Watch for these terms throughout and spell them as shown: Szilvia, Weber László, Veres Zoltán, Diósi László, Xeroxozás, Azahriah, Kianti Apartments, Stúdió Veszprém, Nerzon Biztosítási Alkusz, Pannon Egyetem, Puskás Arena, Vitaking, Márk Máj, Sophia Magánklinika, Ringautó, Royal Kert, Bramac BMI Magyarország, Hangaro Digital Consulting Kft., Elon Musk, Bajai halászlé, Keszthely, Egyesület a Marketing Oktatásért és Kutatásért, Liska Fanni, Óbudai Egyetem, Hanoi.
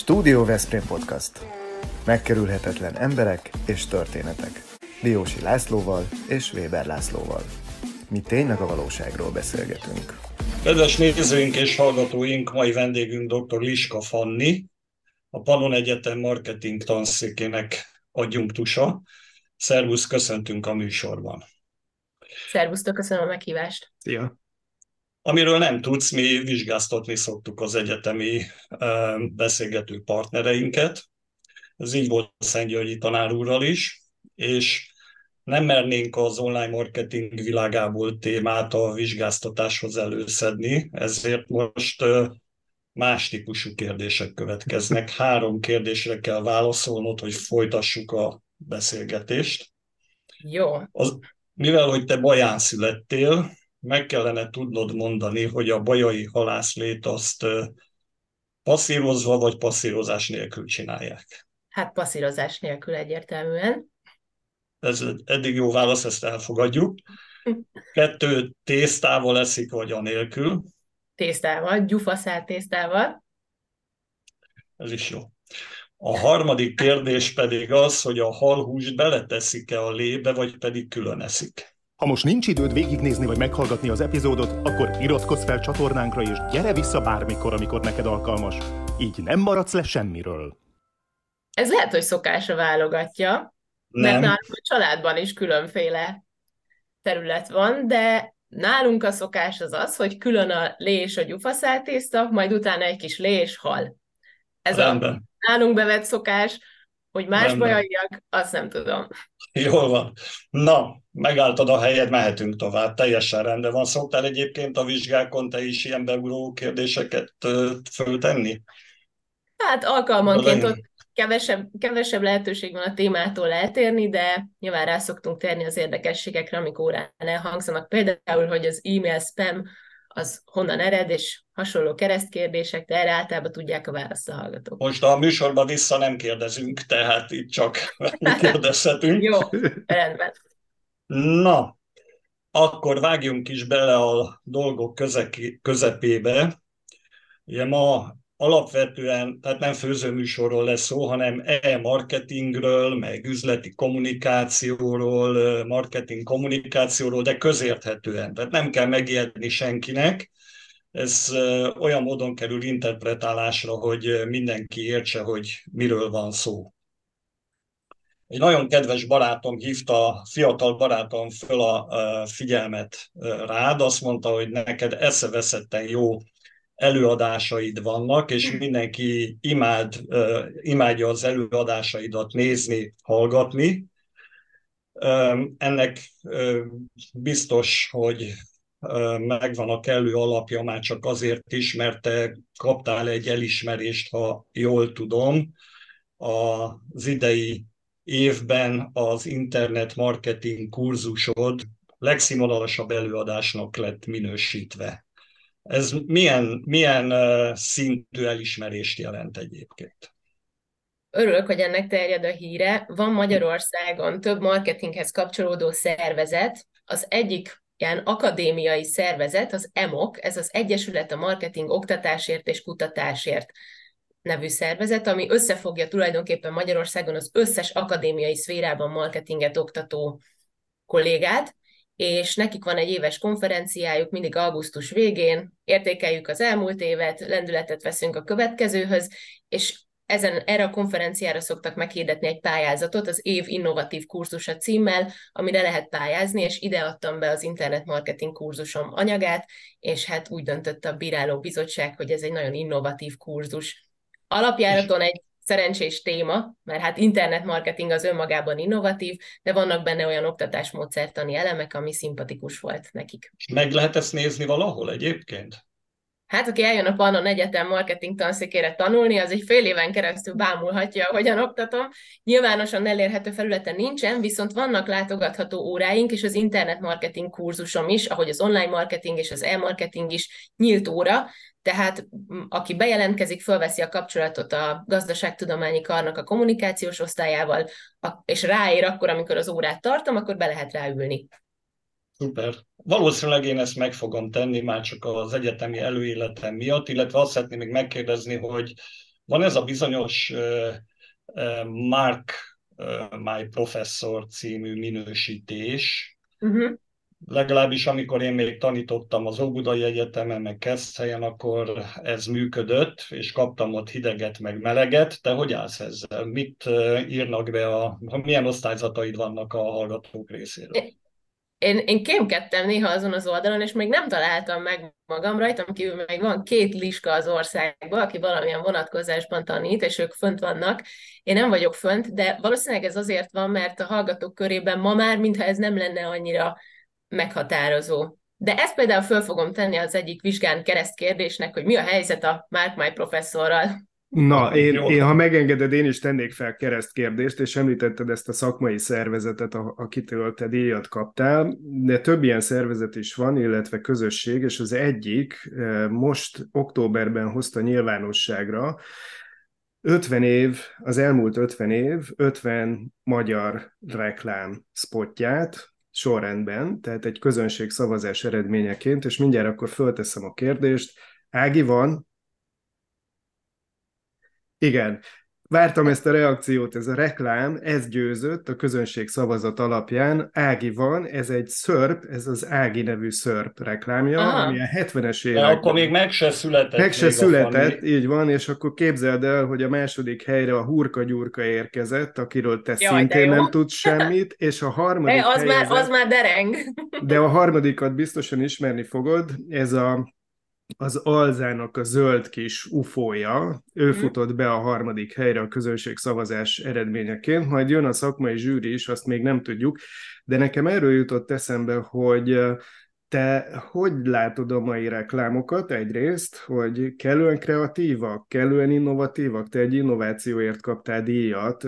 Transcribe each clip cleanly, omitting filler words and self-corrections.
Stúdió Veszprém Podcast. Megkerülhetetlen emberek és történetek. Diósi Lászlóval és Weber Lászlóval. Mi tényleg a valóságról beszélgetünk. Kedves nézőink és hallgatóink, mai vendégünk dr. Liska Fanni, a Pannon Egyetem marketing tanszékének adjunktusa. Szervusz, köszöntünk a műsorban. Szervusztok, köszönöm a meghívást. Szia. Amiről nem tudsz, mi vizsgáztatni szoktuk az egyetemi beszélgető partnereinket. Ez így volt Szent Györgyi tanár úrral is, és nem mernénk az online marketing világából témát a vizsgáztatáshoz előszedni, ezért most más típusú kérdések következnek. 3 kérdésre kell válaszolnod, hogy folytassuk a beszélgetést. Jó. Mivel, hogy te Baján születtél, meg kellene tudnod mondani, hogy a bajai halászlét azt passzírozva vagy passzírozás nélkül csinálják. Hát passzírozás nélkül egyértelműen. Ez eddig jó válasz, ezt elfogadjuk. 2, tésztával eszik vagy anélkül. Tésztával, gyufaszál tésztával. Ez is jó. A 3. kérdés pedig az, hogy a halhúst beleteszik-e a lébe, vagy pedig külön eszik. Ha most nincs időd végignézni vagy meghallgatni az epizódot, akkor iratkozz fel csatornánkra és gyere vissza bármikor, amikor neked alkalmas. Így nem maradsz le semmiről. Ez lehet, hogy szokásra válogatja, mert nálunk a családban is különféle terület van, de nálunk a szokás az az, hogy külön a lé és a gyufaszál tészta, majd utána egy kis lé és hal. Ez rendben. A nálunk bevett szokás, hogy más bajaiak, azt nem tudom. Jól van. Na, megálltad a helyed, mehetünk tovább. Teljesen rendben van. Szoktál egyébként a vizsgákon te is ilyen beugró kérdéseket föltenni? Hát alkalmanként ott kevesebb lehetőség van a témától eltérni, de nyilván rá szoktunk térni az érdekességekre, amik órán elhangzanak. Például, hogy az e-mail spam az honnan ered, és hasonló keresztkérdések, de erre általában tudják a választ a hallgatók. Most a műsorban vissza nem kérdezünk, tehát itt csak kérdezhetünk. Jó, rendben. Na, akkor vágjunk is bele a dolgok közepébe. Ugye ma alapvetően, tehát nem főzőműsorról lesz szó, hanem e-marketingről, meg üzleti kommunikációról, marketing kommunikációról, de közérthetően. Tehát nem kell megijedni senkinek. Ez olyan módon kerül interpretálásra, hogy mindenki értse, hogy miről van szó. Egy nagyon kedves barátom hívta, fiatal barátom föl a figyelmet rád, azt mondta, hogy neked eszeveszetten jó előadásaid vannak, és mindenki imádja az előadásaidat nézni, hallgatni. Ennek biztos, hogy megvan a kellő alapja már csak azért is, mert te kaptál egy elismerést, ha jól tudom, az idei évben az internet marketing kurzusod legszínvonalasabb előadásnak lett minősítve. Ez milyen szintű elismerést jelent egyébként? Örülök, hogy ennek terjed a híre. Van Magyarországon több marketinghez kapcsolódó szervezet. Az egyik ilyen akadémiai szervezet, az EMOK, ez az Egyesület a Marketing Oktatásért és Kutatásért nevű szervezet, ami összefogja tulajdonképpen Magyarországon az összes akadémiai szférában marketinget oktató kollégát, és nekik van egy éves konferenciájuk, mindig augusztus végén, értékeljük az elmúlt évet, lendületet veszünk a következőhöz, és erre a konferenciára szoktak meghirdetni egy pályázatot, az év innovatív kurzusa címmel, amire lehet pályázni, és ide adtam be az internetmarketing kurzusom anyagát, és hát úgy döntött a bíráló bizottság, hogy ez egy nagyon innovatív kurzus. Alapjáraton egy szerencsés téma, mert hát internetmarketing az önmagában innovatív, de vannak benne olyan oktatásmódszertani elemek, ami szimpatikus volt nekik. Meg lehet ezt nézni valahol egyébként? Hát, aki eljön a Pannon Egyetem marketing tanszékére tanulni, az egy fél éven keresztül bámulhatja, hogyan oktatom. Nyilvánosan elérhető felületen nincsen, viszont vannak látogatható óráink, és az internetmarketing kurzusom is, ahogy az online marketing és az e-marketing is nyílt óra, tehát aki bejelentkezik, fölveszi a kapcsolatot a gazdaságtudományi karnak a kommunikációs osztályával, és ráér akkor, amikor az órát tartom, akkor be lehet ráülni. Szuper. Valószínűleg én ezt meg fogom tenni már csak az egyetemi előéletem miatt, illetve azt szeretném még megkérdezni, hogy Van ez a bizonyos Márk Máj professzor című minősítés, legalábbis amikor én még tanítottam az Óbudai Egyetemen, meg Keszthelyen, akkor ez működött, és kaptam ott hideget, meg meleget. Te hogy állsz ezzel? Mit írnak be, milyen osztályzataid vannak a hallgatók részéről? Én kémkedtem néha azon az oldalon, és még nem találtam meg magam. Rajtam kívül még van 2 Liska az országban, aki valamilyen vonatkozásban tanít, és ők fönt vannak. Én nem vagyok fönt, de valószínűleg ez azért van, mert a hallgatók körében ma már, mintha ez nem lenne annyira meghatározó. De ezt például föl fogom tenni az egyik vizsgán keresztkérdésnek, hogy mi a helyzet a Márk Máj professzorral. Na, én, ha megengeded, én is tennék fel keresztkérdést, és említetted ezt a szakmai szervezetet, akitől te díjat kaptál, de több ilyen szervezet is van, illetve közösség, és az egyik most októberben hozta nyilvánosságra 50 év, 50 magyar reklám spotját, sorrendben, tehát egy közönségszavazás eredményeként, és mindjárt akkor fölteszem a kérdést. Ági van? Igen. Vártam ezt a reakciót, ez a reklám, ez győzött a közönség szavazat alapján. Ági van, ez egy szörp, ez az Ági nevű szörp reklámja, ami a 70-es években. De akkor még meg se született. Így van, és akkor képzeld el, hogy a második helyre a Hurka Gyurka érkezett, akiről te szintén nem tudsz semmit, és a harmadik az már dereng. De a harmadikat biztosan ismerni fogod, ez az Alzának a zöld kis ufója, ő futott be a harmadik helyre a közönségszavazás eredményeként, majd jön a szakmai zsűri is, azt még nem tudjuk, de nekem erről jutott eszembe, hogy te hogy látod a mai reklámokat egyrészt, hogy kellően kreatívak, kellően innovatívak, te egy innovációért kaptál díjat,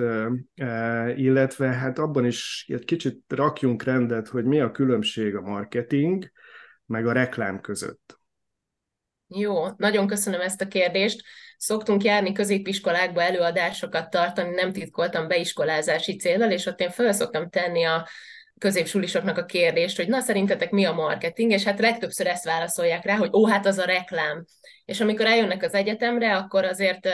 illetve hát abban is egy kicsit rakjunk rendet, hogy mi a különbség a marketing meg a reklám között. Jó, nagyon köszönöm ezt a kérdést. Szoktunk járni középiskolákba előadásokat tartani, nem titkoltam, beiskolázási céllal, és ott én föl szoktam tenni a középsulisoknak a kérdést, hogy na, szerintetek mi a marketing, és hát legtöbbször ezt válaszolják rá, hogy hát az a reklám. És amikor eljönnek az egyetemre, akkor azért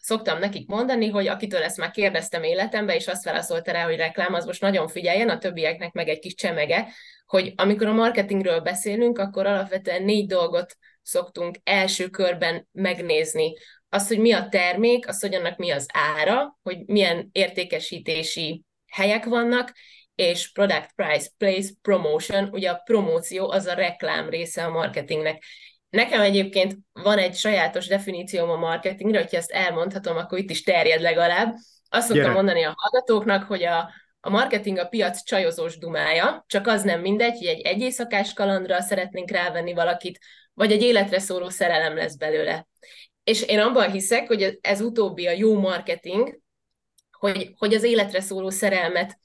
szoktam nekik mondani, hogy akitől ezt már kérdeztem életemben, és azt válaszolta rá, hogy reklám, az most nagyon figyeljen, a többieknek meg egy kis csemege, hogy amikor a marketingről beszélünk, akkor alapvetően 4 dolgot szoktunk első körben megnézni. Azt, hogy mi a termék, azt, hogy annak mi az ára, hogy milyen értékesítési helyek vannak, és product, price, place, promotion, ugye a promóció az a reklám része a marketingnek. Nekem egyébként van egy sajátos definícióm a marketingre, hogyha ezt elmondhatom, akkor itt is terjed legalább. Azt szoktam mondani a hallgatóknak, hogy a marketing a piac csajozós dumája, csak az nem mindegy, hogy egy egyészakás kalandra szeretnénk rávenni valakit, vagy egy életre szóló szerelem lesz belőle. És én abban hiszek, hogy ez utóbbi a jó marketing, hogy az életre szóló szerelmet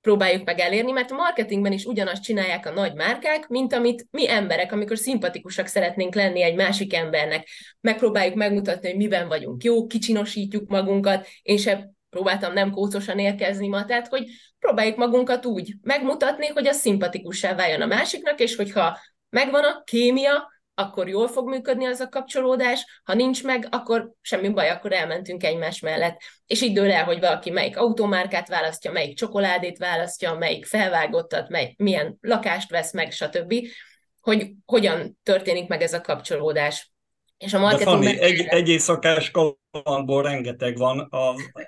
próbáljuk meg elérni, mert a marketingben is ugyanazt csinálják a nagy márkák, mint amit mi emberek, amikor szimpatikusak szeretnénk lenni egy másik embernek. Megpróbáljuk megmutatni, hogy miben vagyunk jó, kicsinosítjuk magunkat, én sem próbáltam nem kócosan érkezni ma, tehát hogy próbáljuk magunkat úgy megmutatni, hogy az szimpatikussá váljon a másiknak, és hogyha megvan a kémia, akkor jól fog működni az a kapcsolódás, ha nincs meg, akkor semmi baj, akkor elmentünk egymás mellett. És így dől el, hogy valaki melyik automárkát választja, melyik csokoládét választja, melyik felvágottat, milyen lakást vesz meg, stb. Hogy hogyan történik meg ez a kapcsolódás. És a marketing egy éjszakás kalandból rengeteg van,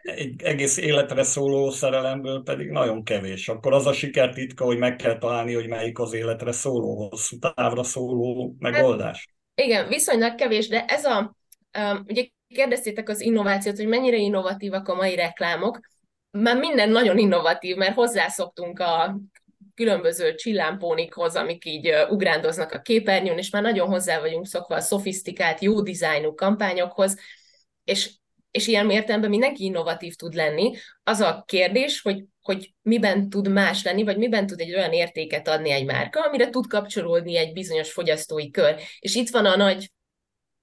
egy egész életre szóló szerelemből pedig nagyon kevés. Akkor az a sikertitka, hogy meg kell találni, hogy melyik az életre szóló, hosszú távra szóló megoldás. Hát, igen, viszonylag kevés, de ez ugye kérdeztétek az innovációt, hogy mennyire innovatívak a mai reklámok. Már minden nagyon innovatív, mert hozzászoktunk a különböző csillámpónikhoz, amik így ugrándoznak a képernyőn, és már nagyon hozzá vagyunk szokva a szofisztikált, jó dizájnú kampányokhoz, és ilyen értelemben mindenki innovatív tud lenni. Az a kérdés, hogy miben tud más lenni, vagy miben tud egy olyan értéket adni egy márka, amire tud kapcsolódni egy bizonyos fogyasztói kör. És itt van a nagy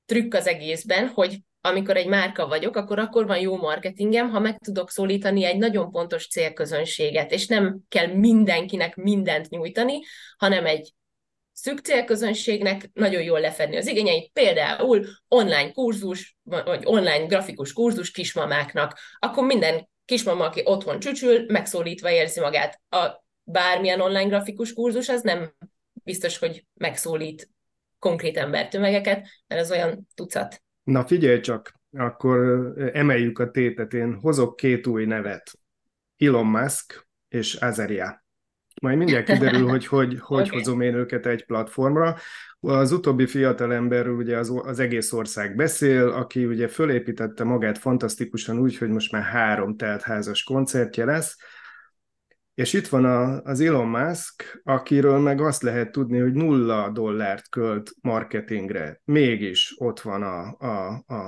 trükk az egészben, hogy amikor egy márka vagyok, akkor van jó marketingem, ha meg tudok szólítani egy nagyon pontos célközönséget, és nem kell mindenkinek mindent nyújtani, hanem egy szűk célközönségnek nagyon jól lefedni az igényeit, például online kurzus, vagy online grafikus kurzus kismamáknak, akkor minden kismama, aki otthon csücsül, megszólítva érzi magát. A bármilyen online grafikus kurzus, az nem biztos, hogy megszólít konkrét embertömegeket, mert az olyan tucat. Na figyelj csak, akkor emeljük a tétet, én hozok két új nevet. Elon Musk és Azahriah. Majd mindjárt kiderül, hogy okay. Hozom én őket egy platformra. Az utóbbi fiatalemberről ugye az egész ország beszél, aki ugye fölépítette magát fantasztikusan úgy, hogy most már 3 teltházas koncertje lesz. És itt van az Elon Musk, akiről meg azt lehet tudni, hogy $0 költ marketingre. Mégis ott van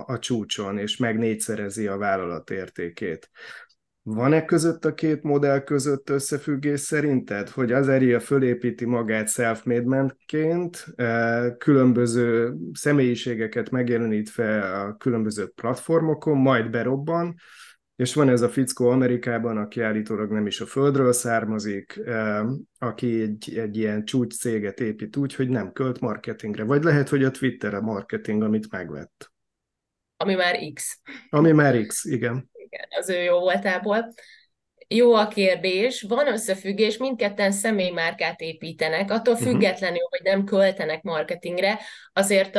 a csúcson, és meg 4-szerezi a vállalat értékét. Van-e között a két modell között összefüggés szerinted, hogy Azahriah fölépíti magát self-made man-ként, különböző személyiségeket megjelenít fel a különböző platformokon, majd berobban, és van ez a fickó Amerikában, aki állítólag nem is a földről származik, aki egy ilyen csúcs céget épít úgy, hogy nem költ marketingre. Vagy lehet, hogy a Twitter a marketing, amit megvett. Ami már X, igen. Igen, az ő jó voltából. Jó a kérdés, van összefüggés, mindketten személymárkát építenek, attól függetlenül, hogy nem költenek marketingre, azért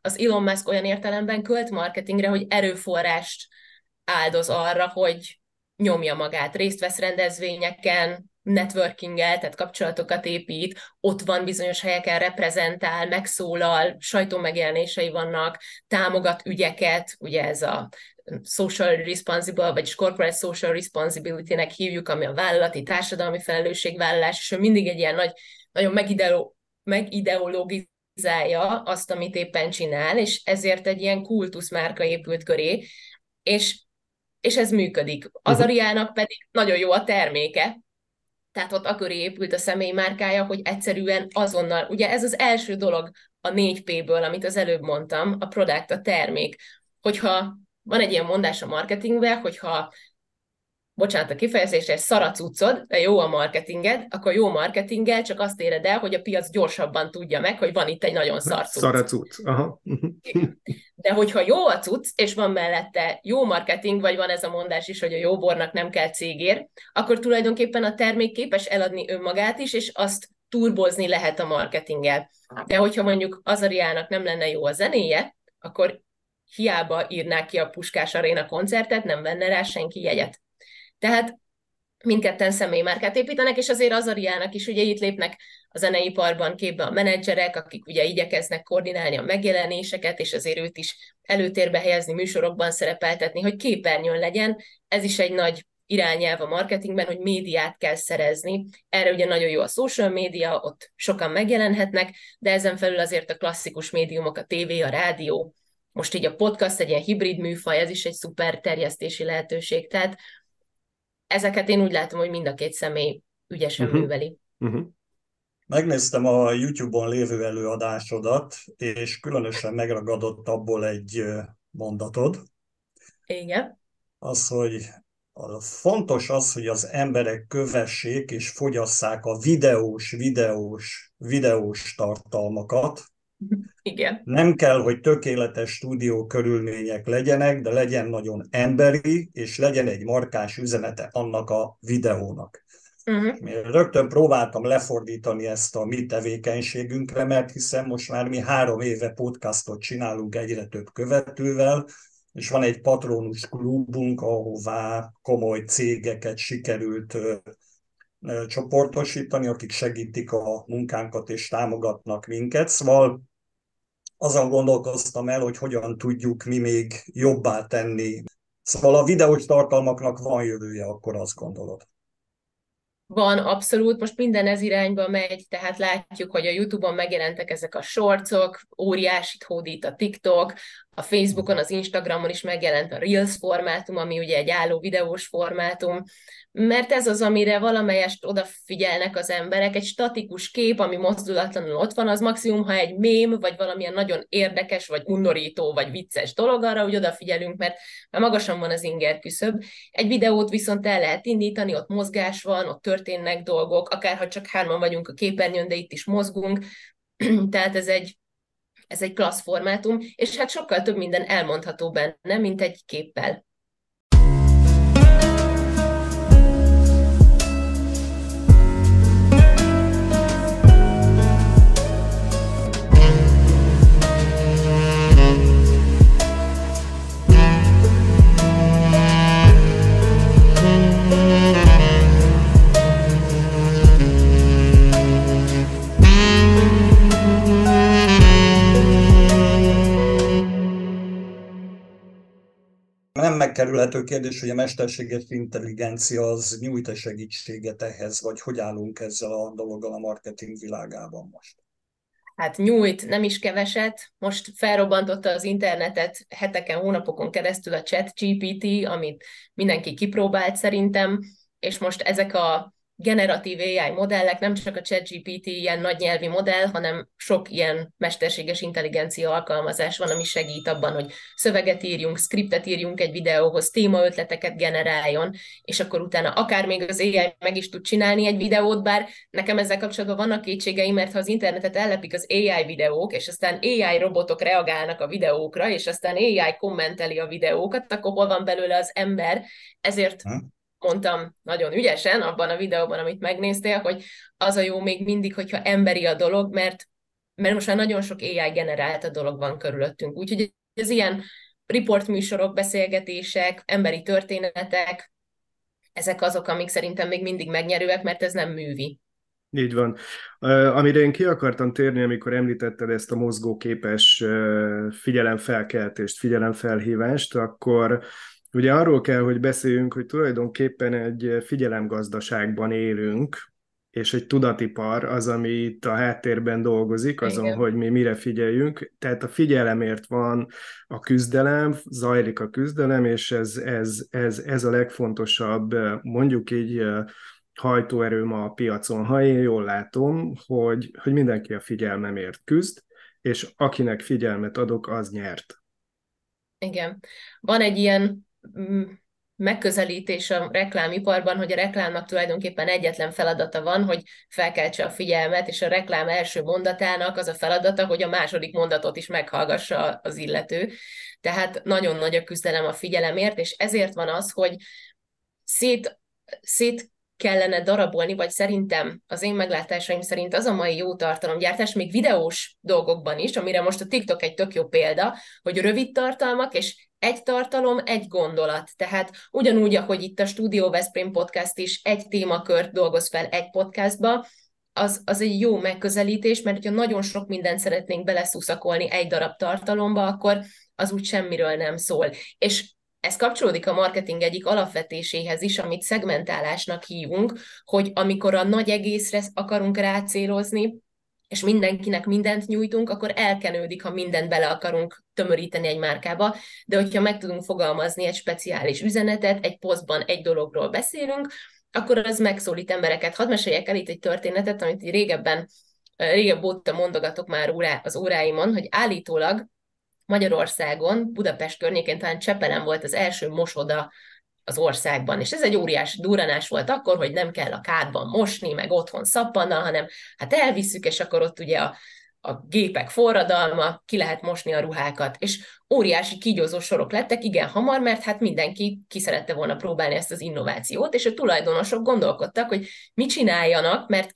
az Elon Musk olyan értelemben költ marketingre, hogy erőforrást áldoz arra, hogy nyomja magát, részt vesz rendezvényeken, networkinggel, tehát kapcsolatokat épít, ott van bizonyos helyeken, reprezentál, megszólal, sajtómegjelenései vannak, támogat ügyeket, ugye ez a social responsible, vagyis corporate social responsibility-nek hívjuk, ami a vállalati, társadalmi felelősségvállalás, és ő mindig egy ilyen nagyon megideologizálja azt, amit éppen csinál, és ezért egy ilyen kultuszmárka épült köré, és ez működik. Azahriahnak pedig nagyon jó a terméke, tehát ott aköré épült a személymárkája, hogy egyszerűen azonnal, ugye ez az első dolog a 4P-ből, amit az előbb mondtam, a product, a termék, hogyha van egy ilyen mondás a marketingben, hogyha, bocsánat a kifejezésre, szaracuccod, de jó a marketinged, akkor jó marketinggel csak azt éred el, hogy a piac gyorsabban tudja meg, hogy van itt egy nagyon szarcuc. Szaracuc, aha. De hogyha jó a cucc, és van mellette jó marketing, vagy van ez a mondás is, hogy a jó bornak nem kell cégér, akkor tulajdonképpen a termék képes eladni önmagát is, és azt turbozni lehet a marketinggel. De hogyha mondjuk Azahriahnak nem lenne jó a zenéje, akkor hiába írnák ki a Puskás Arena koncertet, nem venne rá senki jegyet. Tehát mindketten személymárkát építenek, és azért Azahriahnak is ugye itt lépnek a zeneiparban képbe a menedzserek, akik ugye igyekeznek koordinálni a megjelenéseket, és azért őt is előtérbe helyezni, műsorokban szerepeltetni, hogy képernyőn legyen. Ez is egy nagy irányelv a marketingben, hogy médiát kell szerezni. Erre ugye nagyon jó a social média, ott sokan megjelenhetnek, de ezen felül azért a klasszikus médiumok, a tévé, a rádió, most így a podcast egy ilyen hibrid műfaj, ez is egy szuper terjesztési lehetőség. Tehát ezeket én úgy látom, hogy mind a két személy ügyesen műveli. Megnéztem a YouTube-on lévő előadásodat, és különösen megragadott abból egy mondatod. Igen. Fontos az, hogy az emberek kövessék és fogyasszák a videós tartalmakat. Igen. Nem kell, hogy tökéletes stúdió körülmények legyenek, de legyen nagyon emberi, és legyen egy markáns üzenete annak a videónak. Én rögtön próbáltam lefordítani ezt a mi tevékenységünkre, mert hiszen most már mi 3 éve podcastot csinálunk egyre több követővel, és van egy patronus klubunk, ahová komoly cégeket sikerült csoportosítani, akik segítik a munkánkat és támogatnak minket. Szóval azon gondolkoztam el, hogy hogyan tudjuk mi még jobbá tenni. Szóval a videós tartalmaknak van jövője, akkor azt gondolod. Van, abszolút. Most minden ez irányba megy, tehát látjuk, hogy a YouTube-on megjelentek ezek a shortsok, óriásit hódít a TikTok, a Facebookon, az Instagramon is megjelent a Reels formátum, ami ugye egy álló videós formátum, mert ez az, amire valamelyest odafigyelnek az emberek, egy statikus kép, ami mozdulatlanul ott van, az maximum, ha egy mém, vagy valamilyen nagyon érdekes, vagy undorító, vagy vicces dolog, arra úgy odafigyelünk, mert magasan van az inger küszöb. Egy videót viszont el lehet indítani, ott mozgás van, ott történnek dolgok, akárha csak 3-an vagyunk a képernyőn, de itt is mozgunk, Tehát ez egy klassz formátum, és hát sokkal több minden elmondható benne, mint egy képpel. Nem megkerülhető kérdés, hogy a mesterséges intelligencia az nyújt-e segítséget ehhez, vagy hogy állunk ezzel a dologgal a marketing világában most? Hát nyújt, nem is keveset. Most felrobbantotta az internetet heteken, hónapokon keresztül a ChatGPT, amit mindenki kipróbált szerintem, és most ezek a generatív AI modellek, nem csak a ChatGPT ilyen nagy nyelvi modell, hanem sok ilyen mesterséges intelligencia alkalmazás van, ami segít abban, hogy szöveget írjunk, szkriptet írjunk egy videóhoz, témaötleteket generáljon, és akkor utána akár még az AI meg is tud csinálni egy videót, bár nekem ezzel kapcsolatban vannak kétségeim, mert ha az internetet ellepik az AI videók, és aztán AI robotok reagálnak a videókra, és aztán AI kommenteli a videókat, akkor hol van belőle az ember, ezért... Mondtam nagyon ügyesen abban a videóban, amit megnéztél, hogy az a jó még mindig, hogyha emberi a dolog, mert most már nagyon sok AI generált a dolog van körülöttünk. Úgyhogy az ilyen riportműsorok, beszélgetések, emberi történetek, ezek azok, amik szerintem még mindig megnyerőek, mert ez nem művi. Így van. Amire én ki akartam térni, amikor említetted ezt a mozgóképes figyelemfelkeltést, figyelemfelhívást, akkor... Ugye arról kell, hogy beszéljünk, hogy tulajdonképpen egy figyelemgazdaságban élünk, és egy tudatipar az, ami itt a háttérben dolgozik, azon, igen, hogy mi mire figyeljünk. Tehát a figyelemért van a küzdelem, zajlik a küzdelem, és ez a legfontosabb, mondjuk így, hajtóerő ma a piacon. Ha én jól látom, hogy mindenki a figyelmemért küzd, és akinek figyelmet adok, az nyert. Igen. Van egy ilyen megközelítés a reklámiparban, hogy a reklámnak tulajdonképpen egyetlen feladata van, hogy felkeltse a figyelmet, és a reklám első mondatának az a feladata, hogy a második mondatot is meghallgassa az illető. Tehát nagyon nagy a küzdelem a figyelemért, és ezért van az, hogy szét kellene darabolni, vagy szerintem az én meglátásaim szerint az a mai jó tartalomgyártás, még videós dolgokban is, amire most a TikTok egy tök jó példa, hogy rövid tartalmak, és egy tartalom, egy gondolat. Tehát ugyanúgy, ahogy itt a Stúdió Veszprém podcast is egy témakört dolgoz fel egy podcastba, az egy jó megközelítés, mert ha nagyon sok mindent szeretnénk beleszuszakolni egy darab tartalomba, akkor az úgy semmiről nem szól. És ez kapcsolódik a marketing egyik alapvetéséhez is, amit szegmentálásnak hívunk, hogy amikor a nagy egészre akarunk rácélozni, és mindenkinek mindent nyújtunk, akkor elkenődik, ha mindent bele akarunk tömöríteni egy márkába, de hogyha meg tudunk fogalmazni egy speciális üzenetet, egy posztban egy dologról beszélünk, akkor az megszólít embereket. Hadd meséljek el itt egy történetet, amit régebb óta mondogatok már az óráimon, hogy állítólag Magyarországon, Budapest környékén, talán Csepelen volt az első mosoda az országban, és ez egy óriás durranás volt akkor, hogy nem kell a kádban mosni, meg otthon szappannal, hanem hát elviszük, és akkor ott ugye a gépek forradalma, ki lehet mosni a ruhákat, és óriási kígyózó sorok lettek igen hamar, mert hát mindenki ki szerette volna próbálni ezt az innovációt, és a tulajdonosok gondolkodtak, hogy mit csináljanak, mert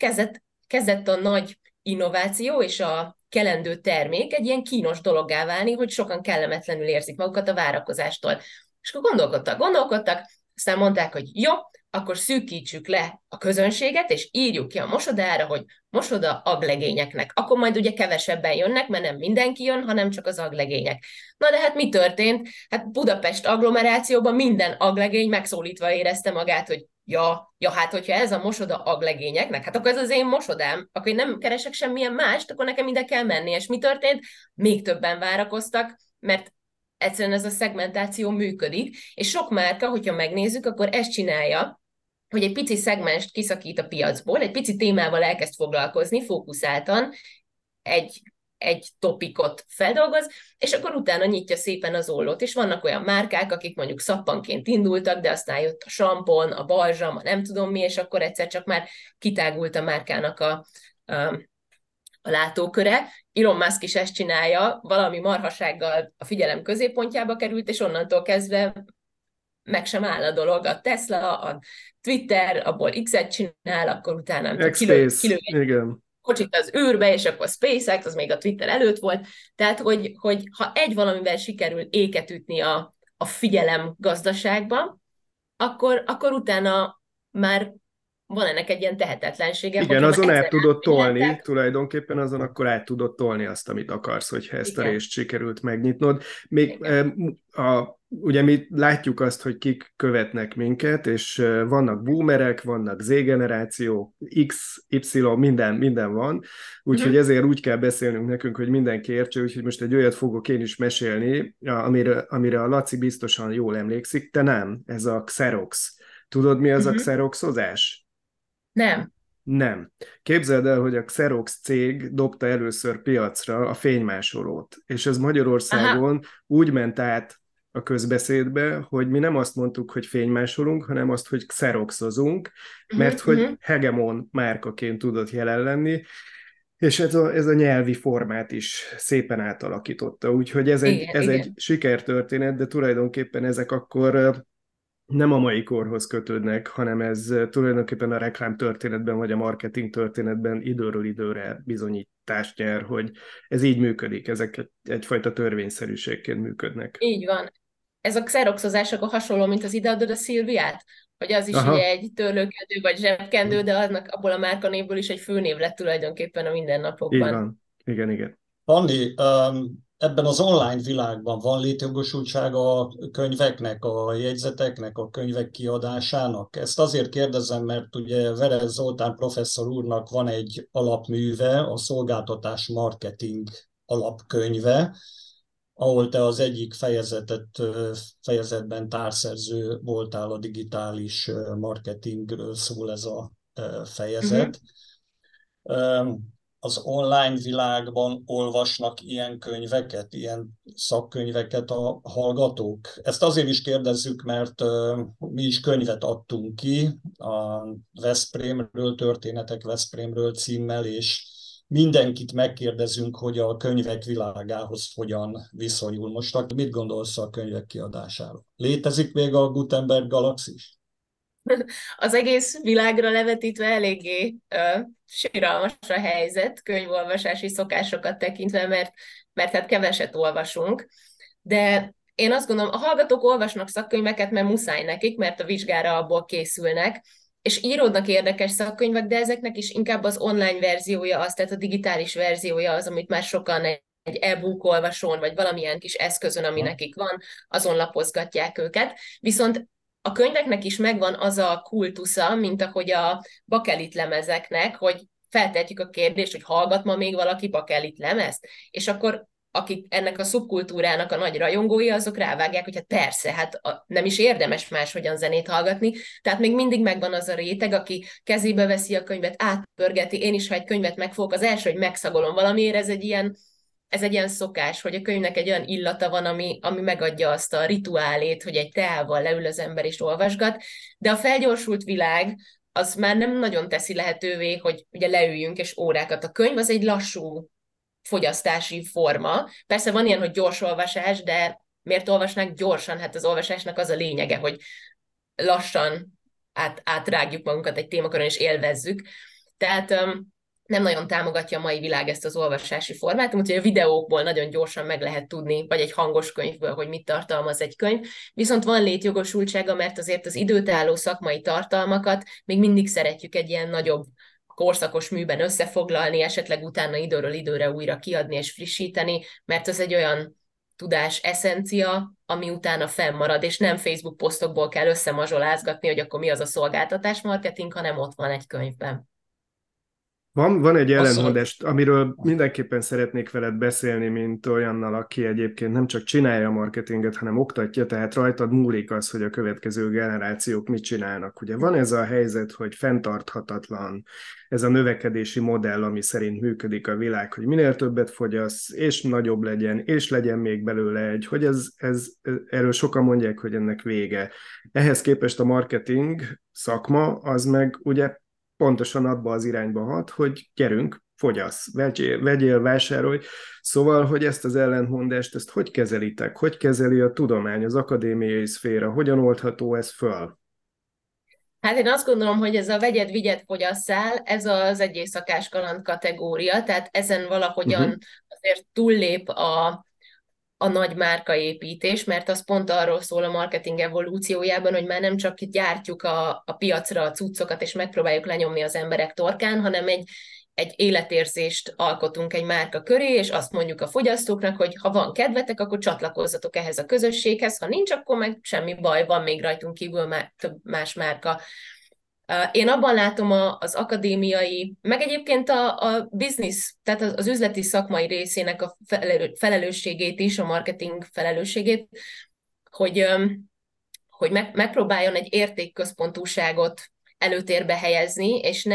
kezdett a nagy innováció, és a kelendő termék egy ilyen kínos dologgá válni, hogy sokan kellemetlenül érzik magukat a várakozástól. És akkor gondolkodtak, aztán mondták, hogy jó, akkor szűkítsük le a közönséget, és írjuk ki a mosodára, hogy mosoda aglegényeknek. Akkor majd ugye kevesebben jönnek, mert nem mindenki jön, hanem csak az aglegények. Na de hát mi történt? Hát Budapest agglomerációban minden aglegény megszólítva érezte magát, hogy Ja, hát hogyha ez a mosoda aglegényeknek, hát akkor ez az én mosodám, akkor én nem keresek semmilyen mást, akkor nekem ide kell menni. És mi történt? Még többen várakoztak, mert egyszerűen ez a szegmentáció működik, és sok márka, hogyha megnézzük, akkor ezt csinálja, hogy egy pici szegmest kiszakít a piacból, egy pici témával elkezd foglalkozni, fókuszáltan egy topikot feldolgoz, és akkor utána nyitja szépen az ollót, és vannak olyan márkák, akik mondjuk szappanként indultak, de aztán jött a sampon, a balzsam, a nem tudom mi, és akkor egyszer csak már kitágult a márkának a a látóköre. Elon Musk is ezt csinálja, valami marhasággal a figyelem középpontjába került, és onnantól kezdve meg sem áll a dolog. A Tesla, a Twitter, abból X-et csinál, akkor utána kilő kocsit az űrbe, és akkor SpaceX, az még a Twitter előtt volt. Tehát, hogy ha egy valamivel sikerül éket ütni a figyelem gazdaságban, akkor utána már van ennek egy ilyen tehetetlensége. Igen, azon át tudod tolni, tulajdonképpen azon akkor át tudod tolni azt, amit akarsz, hogyha ezt a részt sikerült megnyitnod. Még ugye mi látjuk azt, hogy kik követnek minket, és vannak boomerek, vannak Z-generáció, X, Y, minden van, úgyhogy ezért úgy kell beszélnünk nekünk, hogy mindenki értse, úgyhogy most egy olyat fogok én is mesélni, amire a Laci biztosan jól emlékszik, te nem, ez a Xerox. Tudod, mi az a Xeroxozás? Nem. Képzeld el, hogy a Xerox cég dobta először piacra a fénymásolót, és ez Magyarországon úgy ment át a közbeszédbe, hogy mi nem azt mondtuk, hogy fénymásolunk, hanem azt, hogy xeroxozunk, mert hogy hegemon márkaként tudott jelen lenni, és ez a nyelvi formát is szépen átalakította. Úgyhogy ez egy sikertörténet, de tulajdonképpen ezek akkor nem a mai korhoz kötődnek, hanem ez tulajdonképpen a reklám történetben vagy a marketing történetben időről időre bizonyítást nyer, hogy ez így működik, ezek egyfajta törvényszerűségként működnek. Így van. Ez a xeroxozás akkor hasonló, mint az ideadod a Szilviát, hogy az is egy törlőkendő vagy zsebkendő, de annak abból a márkanévből is egy főnév lett tulajdonképpen a mindennapokban. Így van. Igen. Fanni, ebben az online világban van létjogosultság a könyveknek, a jegyzeteknek, a könyvek kiadásának? Ezt azért kérdezem, mert ugye Veres Zoltán professzor úrnak van egy alapműve, a Szolgáltatás Marketing alapkönyve, ahol te az egyik fejezetben társzerző voltál, a digitális marketingről szól ez a fejezet. Az online világban olvasnak ilyen könyveket, ilyen szakkönyveket a hallgatók? Ezt azért is kérdezzük, mert mi is könyvet adtunk ki a Veszprémről, Történetek Veszprémről címmel, és mindenkit megkérdezünk, hogy a könyvek világához hogyan viszonyul most. Mit gondolsz a könyvek kiadásáról? Létezik még a Gutenberg galaxis? Az egész világra levetítve eléggé síralmas a helyzet, könyvolvasási szokásokat tekintve, mert hát keveset olvasunk. De én azt gondolom, a hallgatók olvasnak szakkönyveket, mert muszáj nekik, mert a vizsgára abból készülnek, és íródnak érdekes szakkönyvek, de ezeknek is inkább az online verziója az, tehát a digitális verziója az, amit már sokan egy e-book olvasón, vagy valamilyen kis eszközön, ami nekik van, azon lapozgatják őket. Viszont a könyveknek is megvan az a kultusza, mint ahogy a bakelitlemezeknek, hogy feltehetjük a kérdést, hogy hallgat ma még valaki bakelitlemezt, és akkor akik ennek a szubkultúrának a nagy rajongói, azok rávágják, hogy hát persze, hát nem is érdemes máshogyan zenét hallgatni, tehát még mindig megvan az a réteg, aki kezébe veszi a könyvet, átpörgeti, én is, ha egy könyvet megfogok, az első, hogy megszagolom valamiért, ez egy ilyen szokás, hogy a könyvnek egy olyan illata van, ami megadja azt a rituálét, hogy egy teával leül az ember és olvasgat, de a felgyorsult világ az már nem nagyon teszi lehetővé, hogy ugye leüljünk és órákat. A könyv az egy lassú fogyasztási forma. Persze van ilyen, hogy gyors olvasás, de miért olvasnánk gyorsan? Hát az olvasásnak az a lényege, hogy lassan átrágjuk magunkat egy témakörön és élvezzük. Tehát nem nagyon támogatja a mai világ ezt az olvasási formát, úgyhogy a videókból nagyon gyorsan meg lehet tudni, vagy egy hangos könyvből, hogy mit tartalmaz egy könyv. Viszont van létjogosultsága, mert azért az időtálló szakmai tartalmakat még mindig szeretjük egy ilyen nagyobb korszakos műben összefoglalni, esetleg utána időről időre újra kiadni és frissíteni, mert ez egy olyan tudás eszencia, ami utána fennmarad, és nem Facebook posztokból kell összemazsolázgatni, hogy akkor mi az a szolgáltatás marketing, hanem ott van egy könyvben. Van egy ellentmondást, amiről mindenképpen szeretnék veled beszélni, mint olyannal, aki egyébként nem csak csinálja a marketinget, hanem oktatja, tehát rajtad múlik az, hogy a következő generációk mit csinálnak. Ugye van ez a helyzet, hogy fenntarthatatlan ez a növekedési modell, ami szerint működik a világ, hogy minél többet fogyasz, és nagyobb legyen, és legyen még belőle egy, hogy erről sokan mondják, hogy ennek vége. Ehhez képest a marketing szakma, az meg ugye pontosan abba az irányba hat, hogy gyerünk, fogyasz, vegyél, vásárolj. Szóval, hogy ezt az ellentmondást, ezt hogy kezelitek? Hogy kezeli a tudomány, az akadémiai szféra? Hogyan oldható ez föl? Hát én azt gondolom, hogy ez a vegyed, vigyed, fogyasszál, ez az egyékszakás kaland kategória, tehát ezen valahogyan azért túllép a nagy márkaépítés, mert az pont arról szól a marketing evolúciójában, hogy már nem csak gyártjuk a piacra a cuccokat, és megpróbáljuk lenyomni az emberek torkán, hanem egy életérzést alkotunk egy márka köré, és azt mondjuk a fogyasztóknak, hogy ha van kedvetek, akkor csatlakozzatok ehhez a közösséghez, ha nincs, akkor meg semmi baj, van még rajtunk kívül már több más márka. Én abban látom az akadémiai, meg egyébként a business, tehát az üzleti szakmai részének a felelősségét is, a marketing felelősségét, hogy megpróbáljon egy értékközpontúságot előtérbe helyezni, és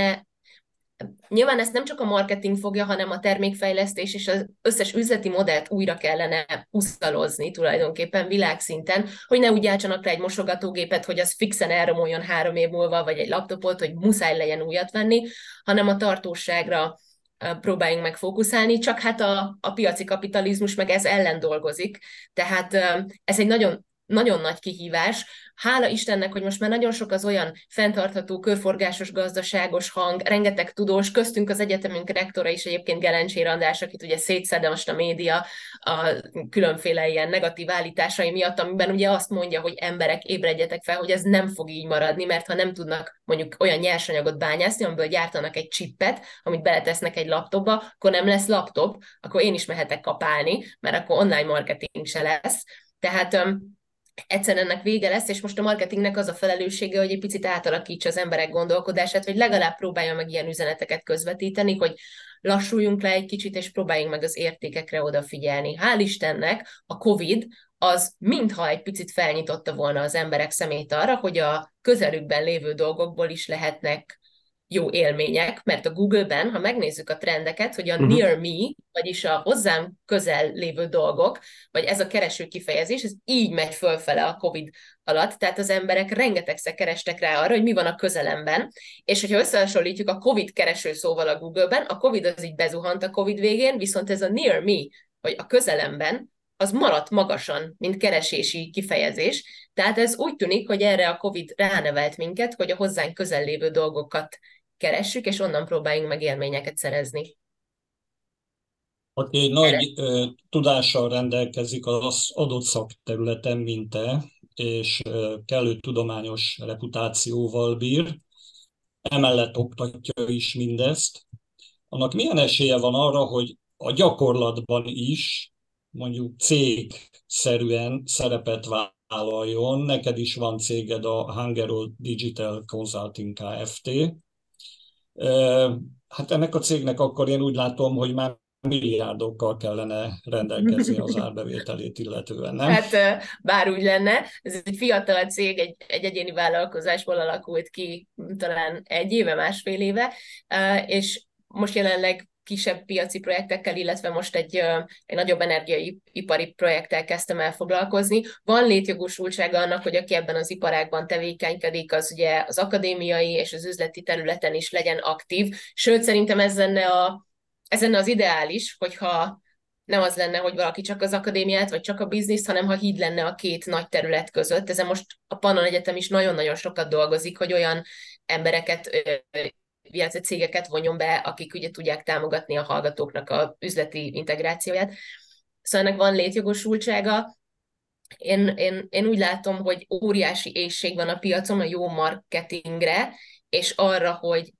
nyilván ezt nem csak a marketing fogja, hanem a termékfejlesztés és az összes üzleti modellt újra kellene pusztalozni tulajdonképpen világszinten, hogy ne úgy gyártsanak le egy mosogatógépet, hogy az fixen elromoljon 3 év múlva, vagy egy laptopot, hogy muszáj legyen újat venni, hanem a tartóságra próbáljunk meg fókuszálni, csak hát a piaci kapitalizmus meg ez ellen dolgozik. Tehát ez egy nagyon, nagyon nagy kihívás. Hála Istennek, hogy most már nagyon sok az olyan fenntartható, körforgásos, gazdaságos hang, rengeteg tudós, köztünk az egyetemünk rektora is egyébként Gelencsér András, akit ugye szétszedem most a média a különféle ilyen negatív állításai miatt, amiben ugye azt mondja, hogy emberek, ébredjetek fel, hogy ez nem fog így maradni, mert ha nem tudnak mondjuk olyan nyersanyagot bányászni, amiből gyártanak egy chipet, amit beletesznek egy laptopba, akkor nem lesz laptop, akkor én is mehetek kapálni, mert akkor online marketing se lesz. Tehát egyszerűen ennek vége lesz, és most a marketingnek az a felelőssége, hogy egy picit átalakítsa az emberek gondolkodását, vagy legalább próbálja meg ilyen üzeneteket közvetíteni, hogy lassuljunk le egy kicsit, és próbáljunk meg az értékekre odafigyelni. Hál' Istennek a Covid az mintha egy picit felnyitotta volna az emberek szemét arra, hogy a közelükben lévő dolgokból is lehetnek jó élmények, mert a Google-ben, ha megnézzük a trendeket, hogy a near me, vagyis a hozzám közel lévő dolgok, vagy ez a kereső kifejezés, ez így megy fölfele a Covid alatt, tehát az emberek rengetegszer kerestek rá arra, hogy mi van a közelemben, és hogyha összehasonlítjuk a Covid kereső szóval a Google-ben, a Covid az így bezuhant a Covid végén, viszont ez a near me, vagy a közelemben, az maradt magasan, mint keresési kifejezés, tehát ez úgy tűnik, hogy erre a Covid ránevelt minket, hogy a hozzánk közel lévő dolgokat keressük, és onnan próbáljunk meg élményeket szerezni. Aki nagy tudással rendelkezik az adott szakterületen, mint te, és kellő tudományos reputációval bír, emellett oktatja is mindezt, annak milyen esélye van arra, hogy a gyakorlatban is mondjuk cégszerűen szerepet vállaljon? Neked is van céged, a Hangaro Digital Consulting Kft. Hát ennek a cégnek akkor én úgy látom, hogy már milliárdokkal kellene rendelkezni az árbevételét illetően, nem? Hát bár úgy lenne, ez egy fiatal cég, egy egyéni vállalkozásból alakult ki talán 1 éve, 1,5 éve, és most jelenleg kisebb piaci projektekkel, illetve most egy nagyobb energiaipari projekttel kezdtem el foglalkozni. Van létjogosultsága annak, hogy aki ebben az iparágban tevékenykedik, az ugye az akadémiai és az üzleti területen is legyen aktív. Sőt, szerintem ez lenne az ideális, hogyha nem az lenne, hogy valaki csak az akadémiát, vagy csak a bizniszt, hanem ha híd lenne a két nagy terület között. Ezen most a Pannon Egyetem is nagyon-nagyon sokat dolgozik, hogy olyan embereket, illetve cégeket vonjon be, akik ugye tudják támogatni a hallgatóknak a üzleti integrációját. Szóval ennek van létjogosultsága. Én úgy látom, hogy óriási éhség van a piacon a jó marketingre, és arra, hogy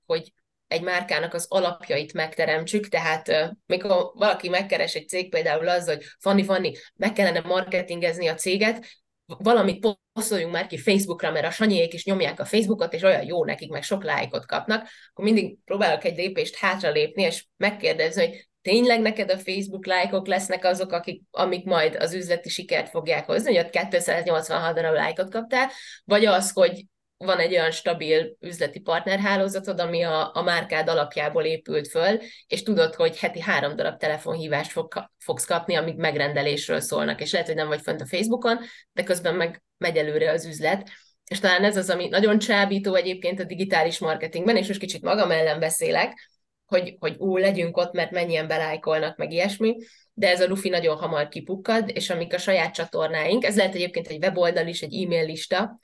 egy márkának az alapjait megteremtsük, tehát mikor valaki megkeres egy cég például az, hogy Fanni, meg kellene marketingezni a céget, valamit poszoljunk már ki Facebookra, mert a Sanyiék is nyomják a Facebookot, és olyan jó nekik, meg sok lájkot kapnak, akkor mindig próbálok egy lépést hátralépni, és megkérdezni, hogy tényleg neked a Facebook lájkok lesznek azok, amik majd az üzleti sikert fogják hozni, hogy ott 286 darab lájkot kaptál, vagy az, hogy van egy olyan stabil üzleti partnerhálózatod, ami a márkád alapjából épült föl, és tudod, hogy heti 3 darab telefonhívást fogsz kapni, amik megrendelésről szólnak, és lehet, hogy nem vagy fönt a Facebookon, de közben meg megy előre az üzlet. és talán ez az, ami nagyon csábító egyébként a digitális marketingben, és most kicsit magam ellen beszélek, hogy ú, legyünk ott, mert mennyien belájkolnak, meg ilyesmi, de ez a lufi nagyon hamar kipukkad, és amik a saját csatornáink, ez lehet egyébként egy weboldal is, egy e-mail lista,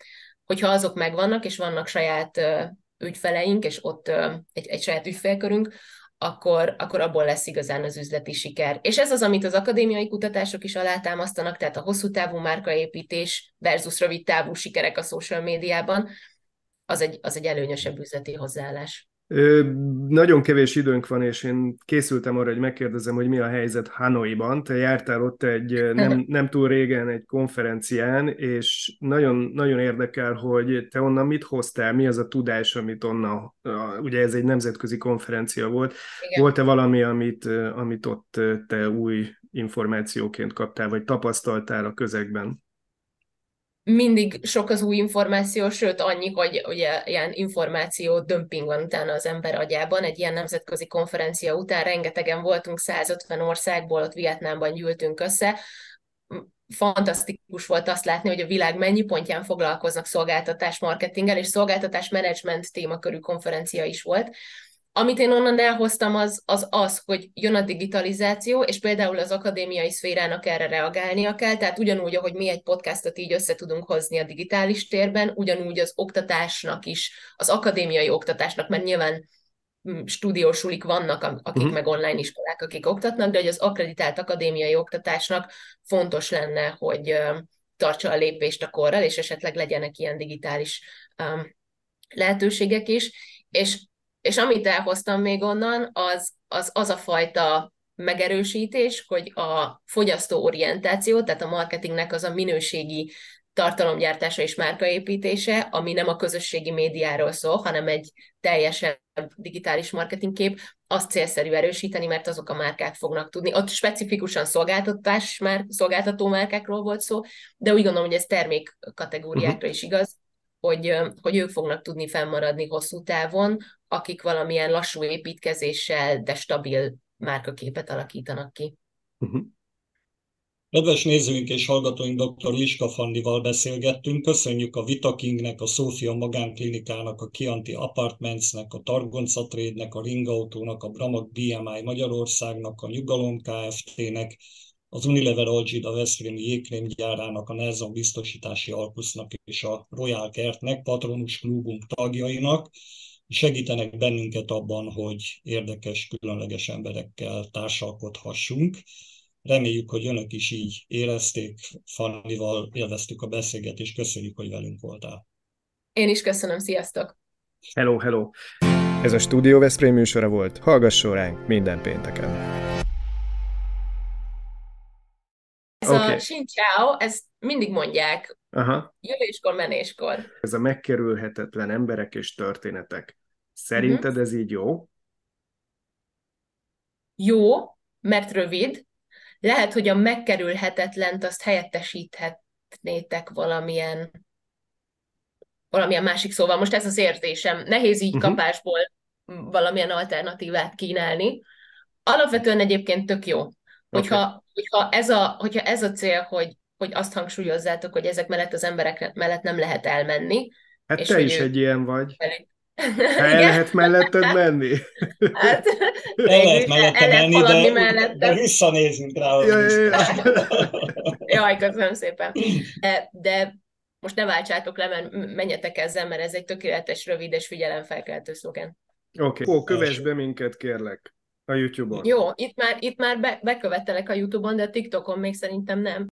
hogyha azok megvannak, és vannak saját ügyfeleink, és ott egy saját ügyfélkörünk, akkor abból lesz igazán az üzleti siker. És ez az, amit az akadémiai kutatások is alátámasztanak, tehát a hosszú távú márkaépítés versus rövid távú sikerek a social médiában, az egy előnyösebb üzleti hozzáállás. Nagyon kevés időnk van, és én készültem arra, hogy megkérdezem, hogy mi a helyzet Hanoiban. Te jártál ott egy nem túl régen egy konferencián, és nagyon, nagyon érdekel, hogy te onnan mit hoztál, mi az a tudás, amit onnan, ugye ez egy nemzetközi konferencia volt. Igen. Volt-e valami, amit ott te új információként kaptál, vagy tapasztaltál a közegben? Mindig sok az új információ, sőt annyi, hogy ugye ilyen információ dömping van utána az ember agyában. Egy ilyen nemzetközi konferencia után rengetegen voltunk, 150 országból, ott Vietnámban gyűltünk össze. Fantasztikus volt azt látni, hogy a világ mennyi pontján foglalkoznak szolgáltatás marketinggel, és szolgáltatás menedzsment témakörű konferencia is volt. Amit én onnan elhoztam, az, hogy jön a digitalizáció, és például az akadémiai szférának erre reagálnia kell, tehát ugyanúgy, ahogy mi egy podcastot így össze tudunk hozni a digitális térben, ugyanúgy az oktatásnak is, az akadémiai oktatásnak, mert nyilván stúdiósulik vannak, akik meg online iskolák, akik oktatnak, de hogy az akkreditált akadémiai oktatásnak fontos lenne, hogy tartsa a lépést a korral, és esetleg legyenek ilyen digitális lehetőségek is, és amit elhoztam még onnan, az a fajta megerősítés, hogy a fogyasztóorientáció, tehát a marketingnek az a minőségi tartalomgyártása és márkaépítése, ami nem a közösségi médiáról szól, hanem egy teljesebb digitális marketingkép, azt célszerű erősíteni, mert azok a márkák fognak tudni. Ott specifikusan szolgáltató márkákról volt szó, de úgy gondolom, hogy ez termék kategóriákra is igaz, hogy ők fognak tudni fennmaradni hosszú távon, akik valamilyen lassú építkezéssel, de stabil márkaképet alakítanak ki. Kedves nézőink és hallgatóink, dr. Liska Fannival beszélgettünk. Köszönjük a Vitakingnek, a Sophia Magánklinikának, a Kianti Apartmentsnek, a Targonca Trade-nek, a Ringautónak, a Bramac BMI Magyarországnak, a Nyugalom Kft.-nek, az Unilever Algida veszprémi jégkrémgyárának, a Nerzon Biztosítási Alkusznak és a Royal Kertnek, patronus klubunk tagjainak. Segítenek bennünket abban, hogy érdekes, különleges emberekkel társalkodhassunk. Reméljük, hogy önök is így érezték. Fannival élveztük a beszélgetést, köszönjük, hogy velünk voltál. Én is köszönöm, sziasztok! Hello, hello! Ez a Stúdió Veszprém műsora volt. Hallgasson ránk minden pénteken! Ez a Xin-Chao, ezt mindig mondják. Aha. Jövéskor, menéskor. Ez a megkerülhetetlen emberek és történetek. Szerinted ez így jó? Jó, mert rövid. Lehet, hogy a megkerülhetetlent azt helyettesíthetnétek valamilyen másik szóval. Most ez az érzésem. Nehéz így kapásból valamilyen alternatívát kínálni. Alapvetően egyébként tök jó. Hogyha ez a cél, hogy azt hangsúlyozzátok, hogy ezek mellett az emberek mellett nem lehet elmenni. Hát és te is egy ilyen vagy. El lehet melletted menni. Hát, el lehet menni, de visszanézünk rá. Jaj, köszönöm szépen. De most ne váltsátok le, mert menjetek ezzel, mert ez egy tökéletes, rövid és figyelemfelkeltő szlogen. Oké. Kövess be minket, kérlek. A YouTube-on. Jó, itt már bekövettelek a YouTube-on, de a TikTokon még szerintem nem.